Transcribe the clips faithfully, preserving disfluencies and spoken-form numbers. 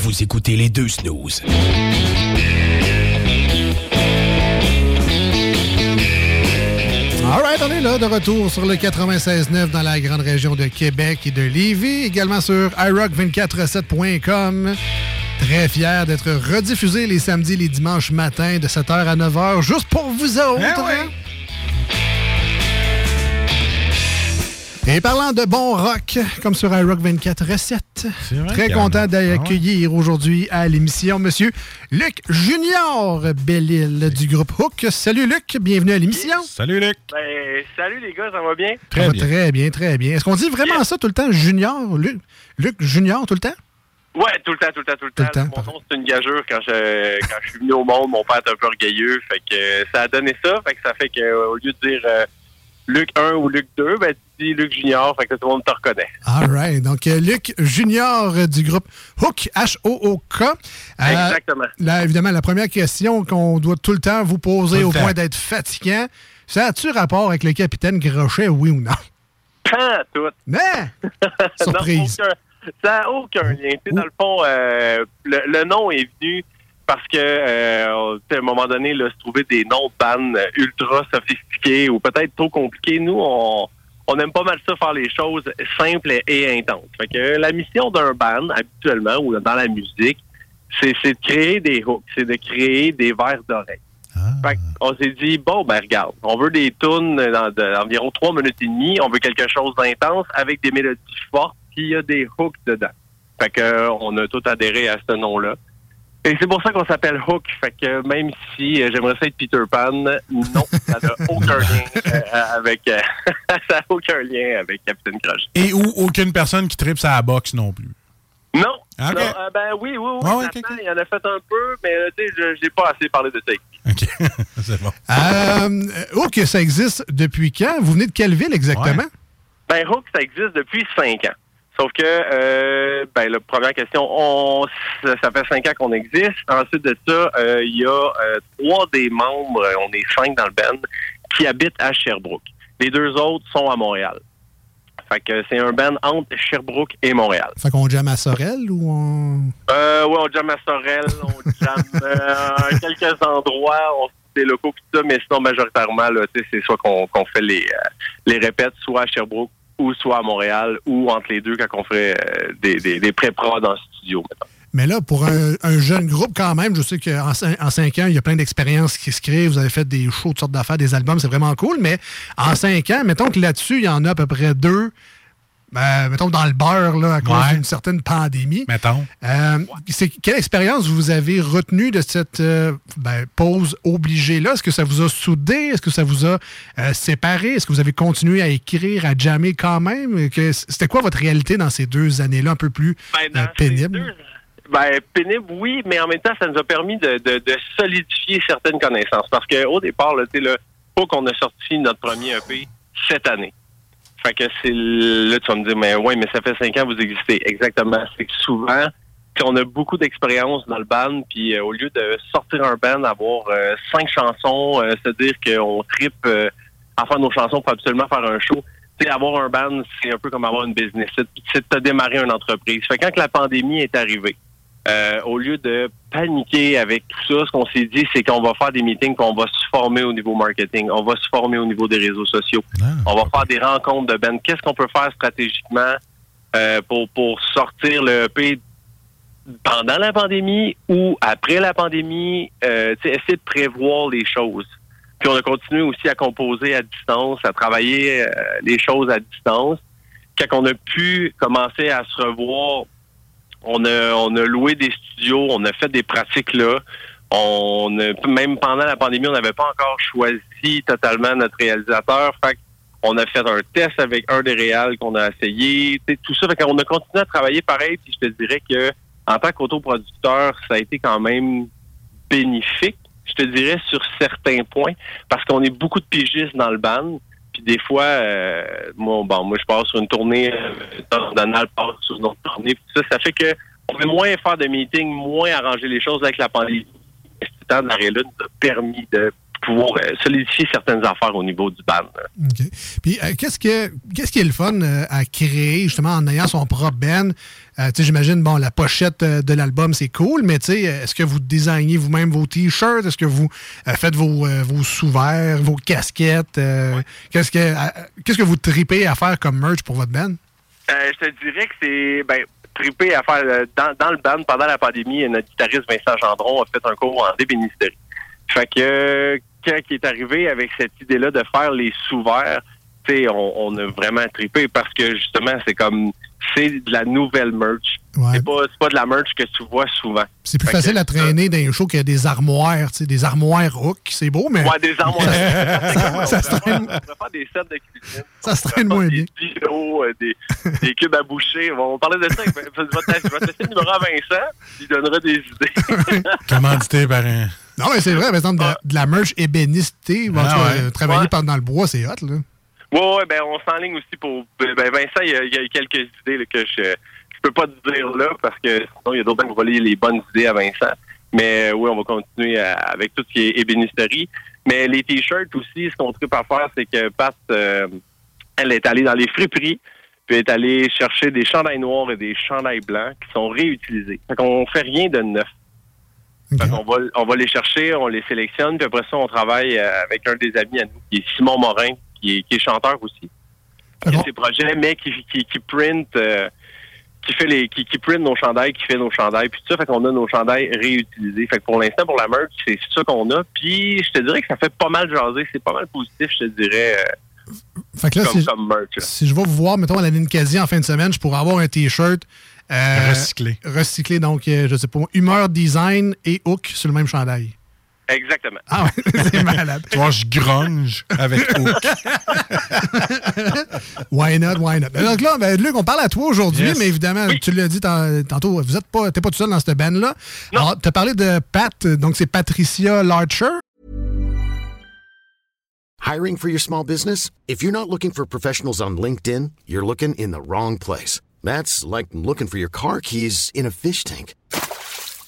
Vous écoutez les deux snooze. All right, on est là de retour sur le quatre-vingt-seize neuf dans la grande région de Québec et de Lévis, également sur i rock deux quatre sept point com. Très fier d'être rediffusé les samedis et les dimanches matins de sept heures à neuf heures, juste pour vous autres. Ben ouais. Et parlant de bon rock, comme sur i rock deux quatre sept, très content d'accueillir aujourd'hui à l'émission monsieur Luc Junior Bellil du groupe Hook. Salut Luc, bienvenue à l'émission. Yes. Salut Luc. Ben, salut les gars, ça va bien? Très ça va bien. Très bien, très bien. Est-ce qu'on dit vraiment yes. ça tout le temps, Junior, Luc, Luc Junior tout le temps? Oui, tout le temps, tout le temps, tout le tout temps. temps. Mon nom, c'est une gageure. Quand je, quand je suis venu au monde, mon père était un peu orgueilleux, fait que ça a donné ça, fait que ça fait qu'au lieu de dire... Euh, Luc un ou Luc deux, ben tu dis Luc Junior, fait que tout le monde te reconnaît. All right. Donc, euh, Luc Junior euh, du groupe Hook, H O O K. Euh, Exactement. Là, évidemment, la première question qu'on doit tout le temps vous poser au point d'être fatigant, ça a-tu rapport avec le capitaine Grochet, oui ou non? Pas tout. Mais! Surprise. Non, aucun, ça n'a aucun lien. Tu sais, dans le fond, euh, le, le nom est venu... Parce que euh, à un moment donné, là, se trouver des noms de bandes ultra sophistiqués ou peut-être trop compliqués, nous, on, on aime pas mal ça, faire les choses simples et intenses. Fait que la mission d'un band, habituellement, ou dans la musique, c'est, c'est de créer des hooks, c'est de créer des vers d'oreille. Ah. Fait qu'on s'est dit, bon, ben regarde, on veut des tunes d'environ trois minutes et demie, on veut quelque chose d'intense avec des mélodies fortes, puis il y a des hooks dedans. Fait qu'on a tout adhéré à ce nom-là. Et c'est pour ça qu'on s'appelle Hook. Fait que même si euh, j'aimerais ça être Peter Pan, non, ça n'a aucun lien euh, avec euh, ça n'a aucun lien avec Capitaine Crochet. Et ou aucune personne qui tripe sa boxe non plus. Non. Okay. non euh, ben oui, oui, oui. Oh, okay, okay. Il en a fait un peu, mais tu sais, je n'ai pas assez parlé de ça. OK. C'est bon. Euh, Hook, ça existe depuis quand? Vous venez de quelle ville exactement? Ouais. Ben Hook, ça existe depuis cinq ans. Sauf que, euh, ben, la première question, on, ça, ça fait cinq ans qu'on existe. Ensuite de ça, il euh, y a euh, trois des membres, on est cinq dans le band, qui habitent à Sherbrooke. Les deux autres sont à Montréal. Fait que c'est un band entre Sherbrooke et Montréal. Fait qu'on jamme à Sorel ou on... Euh, ouais, on jamme à Sorel, on jamme à euh, quelques endroits, on des locaux pis ça, mais sinon, majoritairement, là, c'est soit qu'on, qu'on fait les, euh, les répètes, soit à Sherbrooke, ou soit à Montréal, ou entre les deux quand on fait euh, des, des, des pré-prod dans le studio. Maintenant. Mais là, pour un, un jeune groupe quand même, je sais qu'en en cinq ans, il y a plein d'expériences qui se créent, vous avez fait des shows, toutes sortes d'affaires, des albums, c'est vraiment cool, mais en cinq ans, mettons que là-dessus, il y en a à peu près deux, ben, mettons dans le beurre, là, à cause ouais. d'une certaine pandémie. Mettons. Euh, c'est, quelle expérience vous avez retenue de cette euh, ben, pause obligée-là? Est-ce que ça vous a soudé? Est-ce que ça vous a euh, séparé? Est-ce que vous avez continué à écrire, à jammer quand même? Que, c'était quoi votre réalité dans ces deux années-là, un peu plus ben, euh, pénible? Ben, pénible, oui, mais en même temps, ça nous a permis de, de, de solidifier certaines connaissances. Parce qu'au départ, là, là, faut qu'on a sorti notre premier E P cette année. Fait que c'est là, tu vas me dire, mais ouais, mais ça fait cinq ans que vous existez. Exactement. C'est que souvent, on a beaucoup d'expérience dans le band, puis euh, au lieu de sortir un band, avoir euh, cinq chansons, euh, c'est-à-dire qu'on tripe euh, à faire nos chansons pour absolument faire un show. Tu sais, avoir un band, c'est un peu comme avoir une business. C'est de démarrer une entreprise. Fait que quand la pandémie est arrivée, euh, au lieu de paniquer avec tout ça, ce qu'on s'est dit, c'est qu'on va faire des meetings, qu'on va se former au niveau marketing, on va se former au niveau des réseaux sociaux, ah, on va okay. faire des rencontres de bands. Qu'est-ce qu'on peut faire stratégiquement euh, pour, pour sortir le E P pendant la pandémie ou après la pandémie, euh, tu sais, essayer de prévoir les choses. Puis on a continué aussi à composer à distance, à travailler euh, les choses à distance. Quand on a pu commencer à se revoir, on a, on a loué des studios, on a fait des pratiques là. On a, même pendant la pandémie, on n'avait pas encore choisi totalement notre réalisateur. Fait qu'on a fait un test avec un des réals qu'on a essayé. T'sais, tout ça, fait qu'on a continué à travailler pareil. Puis je te dirais que en tant qu'autoproducteur, ça a été quand même bénéfique. Je te dirais sur certains points, parce qu'on est beaucoup de pigistes dans le band. Puis des fois, euh, moi, bon, moi, je pars sur une tournée, euh, Donald passe sur une autre tournée. Puis ça, ça fait que on peut moins faire de meetings, moins arranger les choses avec la pandémie. Et ce temps d'arrêt-là nous a permis de pouvoir euh, solidifier certaines affaires au niveau du band. OK. Puis euh, qu'est-ce que qu'est-ce qui est le fun euh, à créer, justement, en ayant son propre band? Euh, tu sais, j'imagine, bon, la pochette euh, de l'album, c'est cool, mais tu sais, est-ce que vous designez vous-même vos t-shirts? Est-ce que vous euh, faites vos, euh, vos sous-verts, vos casquettes? Euh, ouais. qu'est-ce, que, euh, qu'est-ce que vous tripez à faire comme merch pour votre band? Euh, je te dirais que c'est... ben tripé à faire euh, dans, dans le band pendant la pandémie. Notre guitariste Vincent Gendron a fait un cours en ébénisterie. Fait que euh, quand il est arrivé avec cette idée-là de faire les sous-verts, tu sais, on, on a vraiment tripé parce que justement, c'est comme c'est de la nouvelle merch. Ouais. C'est pas, c'est pas de la merch que tu vois souvent. C'est plus fait facile que, à traîner dans les shows qu'il y a des armoires, tu sais, des armoires Hook, c'est beau, mais... Ouais, des armoires Hook. Ça se traîne... On pourrait faire des sets de cuisine. Ça se traîne moins bien. Des vidéos, des, des cubes à boucher. On parlait de ça. Je vais te laisser le numéro à Vincent, il donnera des idées. Commandité par un... Non, mais c'est vrai, par exemple, de, de la merch ébénistée, ah, ouais. travailler ouais. pendant le bois, c'est hot, là. Oui, ouais, ben on s'enligne aussi pour... Ben Vincent, il y a, il y a quelques idées là, que je je peux pas te dire là, parce que sinon, il y a d'autres qui vont voler les bonnes idées à Vincent. Mais oui, on va continuer à, avec tout ce qui est ébénisterie. Mais les T-shirts aussi, ce qu'on tripe à faire, c'est que Pat, euh, elle est allée dans les friperies, puis elle est allée chercher des chandails noirs et des chandails blancs qui sont réutilisés. Fait qu'on fait rien de neuf. Okay. On va, on va les chercher, on les sélectionne, puis après ça, on travaille avec un des amis à nous, qui est Simon Morin, Qui est, qui est chanteur aussi. Ah bon? Il a ses projets, mais qui, qui, qui print euh, qui fait les qui, qui print nos chandails, qui fait nos chandails, puis tout ça, fait qu'on a nos chandails réutilisés. Fait que pour l'instant, pour la merch, c'est ça qu'on a. Puis je te dirais que ça fait pas mal jaser, c'est pas mal positif, je te dirais. Euh, fait que là, comme, si, comme merch, là. Si je vais vous voir, mettons, à la Nincazi en fin de semaine, je pourrais avoir un t-shirt euh, recyclé. Recyclé, donc euh, je sais pas, humeur design et hook sur le même chandail. Exactement. Ah ouais, c'est malade. Toi, je grunge avec Hook. Why not, why not? Donc là, ben, Luc, on parle à toi aujourd'hui, yes. mais évidemment, oui. tu l'as dit tantôt, vous êtes pas, t'es pas tout seul dans cette band-là. Non. Alors, t'as parlé de Pat, donc c'est Patricia Larcher. Hiring for your small business? If you're not looking for professionals on LinkedIn, you're looking in the wrong place. That's like looking for your car keys in a fish tank.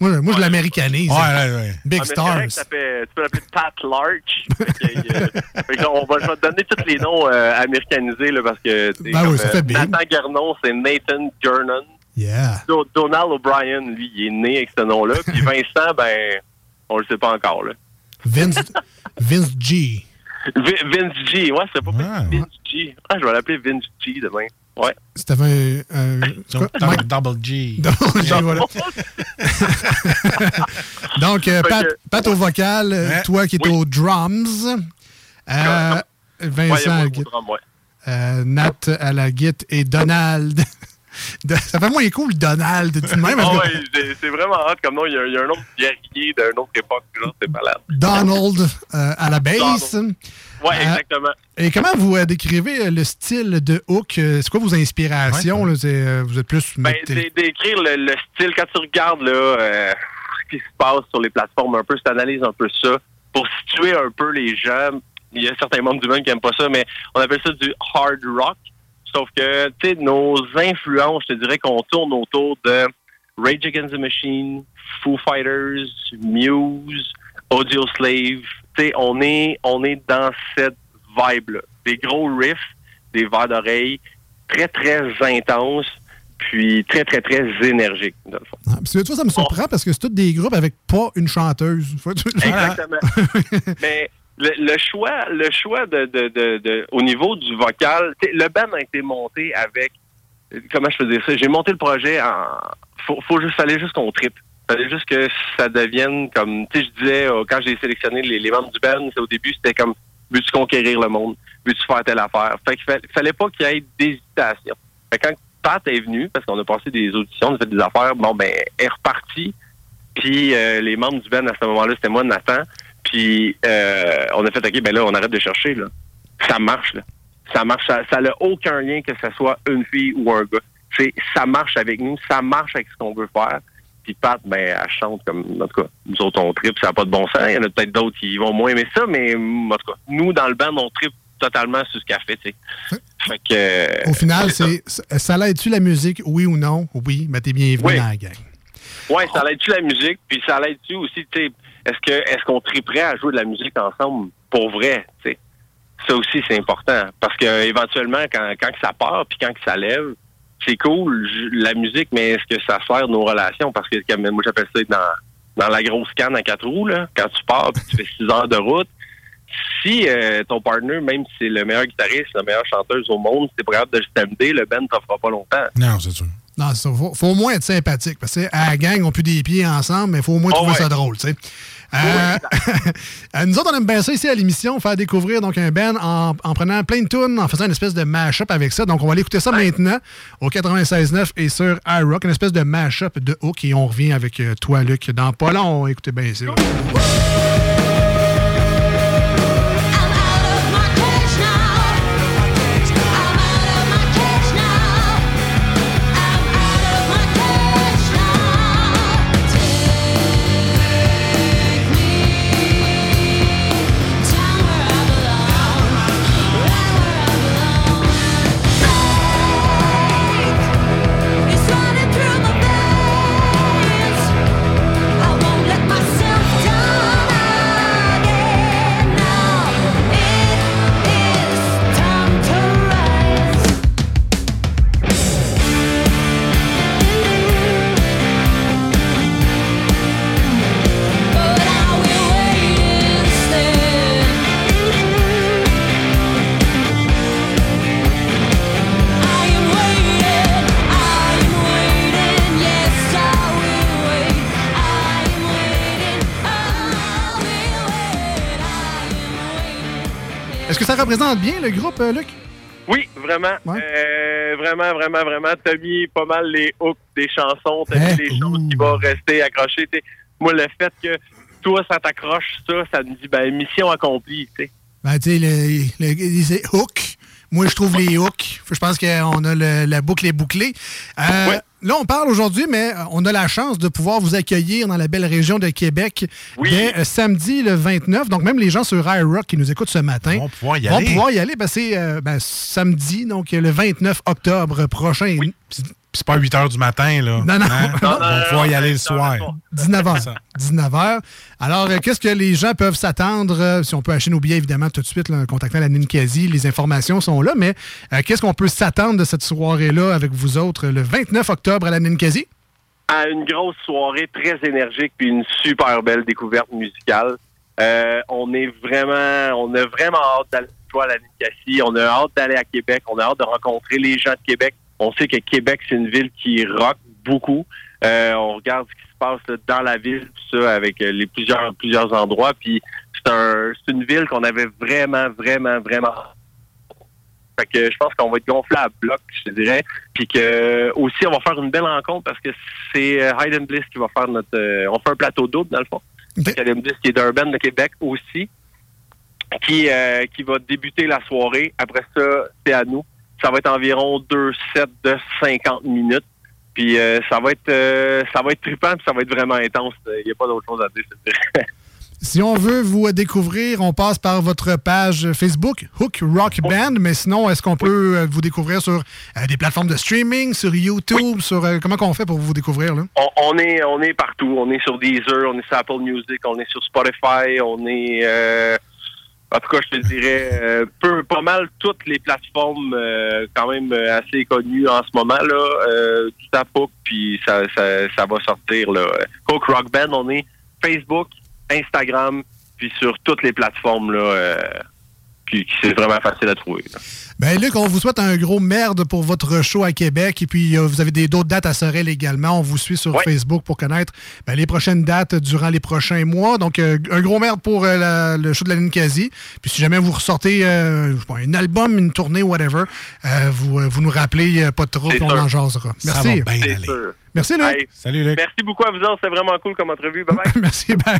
Moi, moi, je l'américanise. Ouais, ouais, ouais. Big ah, Stars. Correct, ça fait, tu peux l'appeler Pat Larch. fait que, euh, fait que on va, je vais te donner tous les noms euh, américanisés là, parce que ben comme, oui, ça euh, fait bien. Nathan Garneau, c'est Nathan Garneau. Yeah. Do- Donald O'Brien, lui, il est né avec ce nom-là. Puis Vincent, ben, on le sait pas encore. Là. Vince, Vince G. V- Vince G, ouais, c'est pas ah. Vince G. Ah, je vais l'appeler Vince G demain. Ouais. C'était un... un Donc, Mike... Double G. Double G, voilà. Donc, euh, Pat, Pat au vocal, ouais. toi qui es oui. aux drums, euh, Vincent ouais, à la guitare, ouais. euh, Nat à la guitare et Donald de, ça fait moins cool Donald tout de même. Oh, que... ouais, c'est, c'est vraiment hot comme nom. Il y a, il y a un autre guerrier d'une autre époque, genre, c'est malade. Donald euh, à la base. Oui, exactement. Euh, et comment vous euh, décrivez le style de Hook? C'est quoi vos inspirations? Ouais, là? C'est, euh, vous êtes plus... Ben, c'est d'écrire le, le style. Quand tu regardes là, euh, ce qui se passe sur les plateformes un peu, tu analyses un peu ça pour situer un peu les gens. Il y a certains membres du monde qui n'aiment pas ça, mais on appelle ça du hard rock. Sauf que, tu sais, nos influences, je te dirais qu'on tourne autour de Rage Against the Machine, Foo Fighters, Muse, Audio Slave. Tu sais, on est, on est dans cette vibe-là. Des gros riffs, des vers d'oreille, très, très intenses, puis très, très, très énergiques, dans le fond. Ah, puis, tu vois, ça me surprend, oh. parce que c'est tous des groupes avec pas une chanteuse. Exactement. Mais... Le, le choix, le choix de, de, de, de au niveau du vocal, le band a été monté avec, comment je peux dire ça, j'ai monté le projet en, faut, faut juste, fallait juste qu'on tripe. Fallait juste que ça devienne comme, tu sais, je disais, oh, quand j'ai sélectionné les, les membres du band, au début, c'était comme, veux-tu conquérir le monde? Veux-tu faire telle affaire? Fait qu'il fallait, fallait pas qu'il y ait d'hésitation. Fait que quand Pat est venu, parce qu'on a passé des auditions, on a fait des affaires, bon, ben, elle est repartie, puis euh, les membres du band, à ce moment-là, c'était moi, Nathan, puis euh, on a fait, OK, ben là, on arrête de chercher, là. Ça marche, là. Ça marche. Ça n'a aucun lien que ce soit une fille ou un gars. C'est, ça marche avec nous. Ça marche avec ce qu'on veut faire. Puis Pat, ben, elle chante comme, en tout cas, nous autres, on tripe, ça n'a pas de bon sens. Il y en a peut-être d'autres qui vont moins aimer ça, mais en tout cas, nous, dans le band, on tripe totalement sur ce qu'elle fait, tu sais. Fait que... Euh, au final, c'est, c'est ça l'aide-tu la musique, oui ou non? Oui, mais t'es bienvenue oui. dans la gang. Oui, ça l'aide-tu la musique, puis ça l'aide-tu aussi, tu sais, Est-ce que est-ce qu'on triperait à jouer de la musique ensemble pour vrai, tu sais? Ça aussi, c'est important. Parce que euh, éventuellement, quand, quand ça part puis quand ça lève, c'est cool, j- la musique, mais est-ce que ça sert nos relations? Parce que comme, moi, j'appelle ça dans, dans la grosse canne à quatre roues, là, quand tu pars puis tu fais six heures de route, si euh, ton partner, même si c'est le meilleur guitariste, la meilleure chanteuse au monde, si t'es pas capable de juste t'amener, le band t'offre pas longtemps. Non, c'est sûr. Non, c'est ça. Faut, faut au moins être sympathique. Parce que à la gang, on pue des pieds ensemble, mais faut au moins oh trouver ouais. ça drôle, tu sais. Euh, nous autres, on aime bien ça ici à l'émission, faire découvrir donc un band en, en prenant plein de tunes, en faisant une espèce de mash-up avec ça. Donc, on va aller écouter ça ouais. maintenant au quatre-vingt-seize neuf et sur iRock, une espèce de mash-up de Hook. Et on revient avec toi, Luc, dans pas long. Écoutez bien ça. Représente bien le groupe, euh, Luc? Oui, vraiment. Ouais. Euh, vraiment, vraiment, vraiment. T'as mis pas mal les hooks des chansons, t'as eh, mis des choses qui vont rester accrochées. T'sais, moi, le fait que toi, ça t'accroche, ça, ça me dit, ben, mission accomplie. T'sais. Ben, tu sais, le, le, les hooks. Moi, je trouve les hooks. Je pense qu'on a le, la boucle est bouclée. Euh, ouais. Là, on parle aujourd'hui, mais on a la chance de pouvoir vous accueillir dans la belle région de Québec oui. dès euh, samedi le vingt-neuf. Donc, même les gens sur iRock qui nous écoutent ce matin vont pouvoir y vont aller. Pouvoir y aller. Ben, c'est euh, ben, samedi, donc le vingt-neuf octobre prochain. Oui. C'est pas huit heures du matin, là. Non, non. Hein? non, non, non on va pouvoir y aller le soir. dix-neuf heures. dix-neuf heures. Alors, euh, qu'est-ce que les gens peuvent s'attendre? Euh, si on peut acheter nos billets, évidemment, tout de suite, là, en contactant la Nincazi, les informations sont là. Mais euh, qu'est-ce qu'on peut s'attendre de cette soirée-là avec vous autres le vingt-neuf octobre à la Nincazi? À une grosse soirée très énergique puis une super belle découverte musicale. Euh, on est vraiment... On a vraiment hâte d'aller à la Nincazi. On a hâte d'aller à Québec. On a hâte de rencontrer les gens de Québec. On sait que Québec, c'est une ville qui rock beaucoup. Euh, on regarde ce qui se passe là, dans la ville, tout ça, avec euh, les plusieurs plusieurs endroits. Puis c'est un c'est une ville qu'on avait vraiment, vraiment, vraiment Fait que je pense qu'on va être gonflé à bloc, je te dirais. Puis que aussi, on va faire une belle rencontre parce que c'est Hayden Bliss qui va faire notre... Euh, on fait un plateau double, dans le fond. Okay. Hayden Bliss qui est d'un band de Québec aussi, qui, euh, qui va débuter la soirée. Après ça, c'est à nous. Ça va être environ deux sets de cinquante minutes. Puis euh, ça va être euh, ça va être trippant, puis ça va être vraiment intense. Il n'y a pas d'autre chose à dire, je te dirais. Si on veut vous découvrir, on passe par votre page Facebook, Hook Rock Band, mais sinon, est-ce qu'on peut oui. vous découvrir sur euh, des plateformes de streaming, sur YouTube, oui. sur euh, comment qu'on fait pour vous découvrir là? On, on est on est partout, on est sur Deezer, on est sur Apple Music, on est sur Spotify, on est euh, en tout cas, je te dirais euh, peu pas mal toutes les plateformes euh, quand même assez connues en ce moment là, euh, tout à Hook, puis ça, ça ça va sortir là. Hook Rock Band, on est Facebook, Instagram, puis sur toutes les plateformes là, euh, puis c'est vraiment facile à trouver. Là. Ben Luc, on vous souhaite un gros merde pour votre show à Québec, et puis euh, vous avez des d'autres dates à Sorel également. On vous suit sur oui. Facebook pour connaître ben, les prochaines dates durant les prochains mois. Donc euh, un gros merde pour euh, la, le show de la Nincazi. Puis si jamais vous ressortez euh, je sais pas, un album, une tournée, whatever, euh, vous euh, vous nous rappelez euh, pas trop, puis on en jasera. Merci. Ça va bien aller. Sûr. Merci, Luc. Hey. Salut, Luc. Merci beaucoup à vous autres. C'est vraiment cool comme entrevue. Bye-bye. Merci, bye.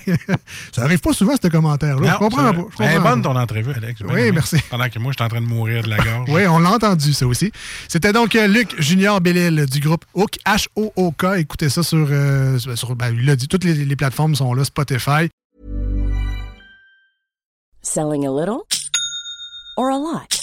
Ça n'arrive pas souvent, ce commentaire-là. Non, je comprends pas. C'est hey, bonne ton entrevue, Alex. Oui, bien, merci. Pendant que moi, je suis en train de mourir de la gorge. Oui, on l'a entendu, ça aussi. C'était donc Luc Junior Bellil du groupe Hook, H O O K. Écoutez ça sur... Euh, sur ben, il l'a dit, toutes les, les plateformes sont là, Spotify. Selling a little or a lot?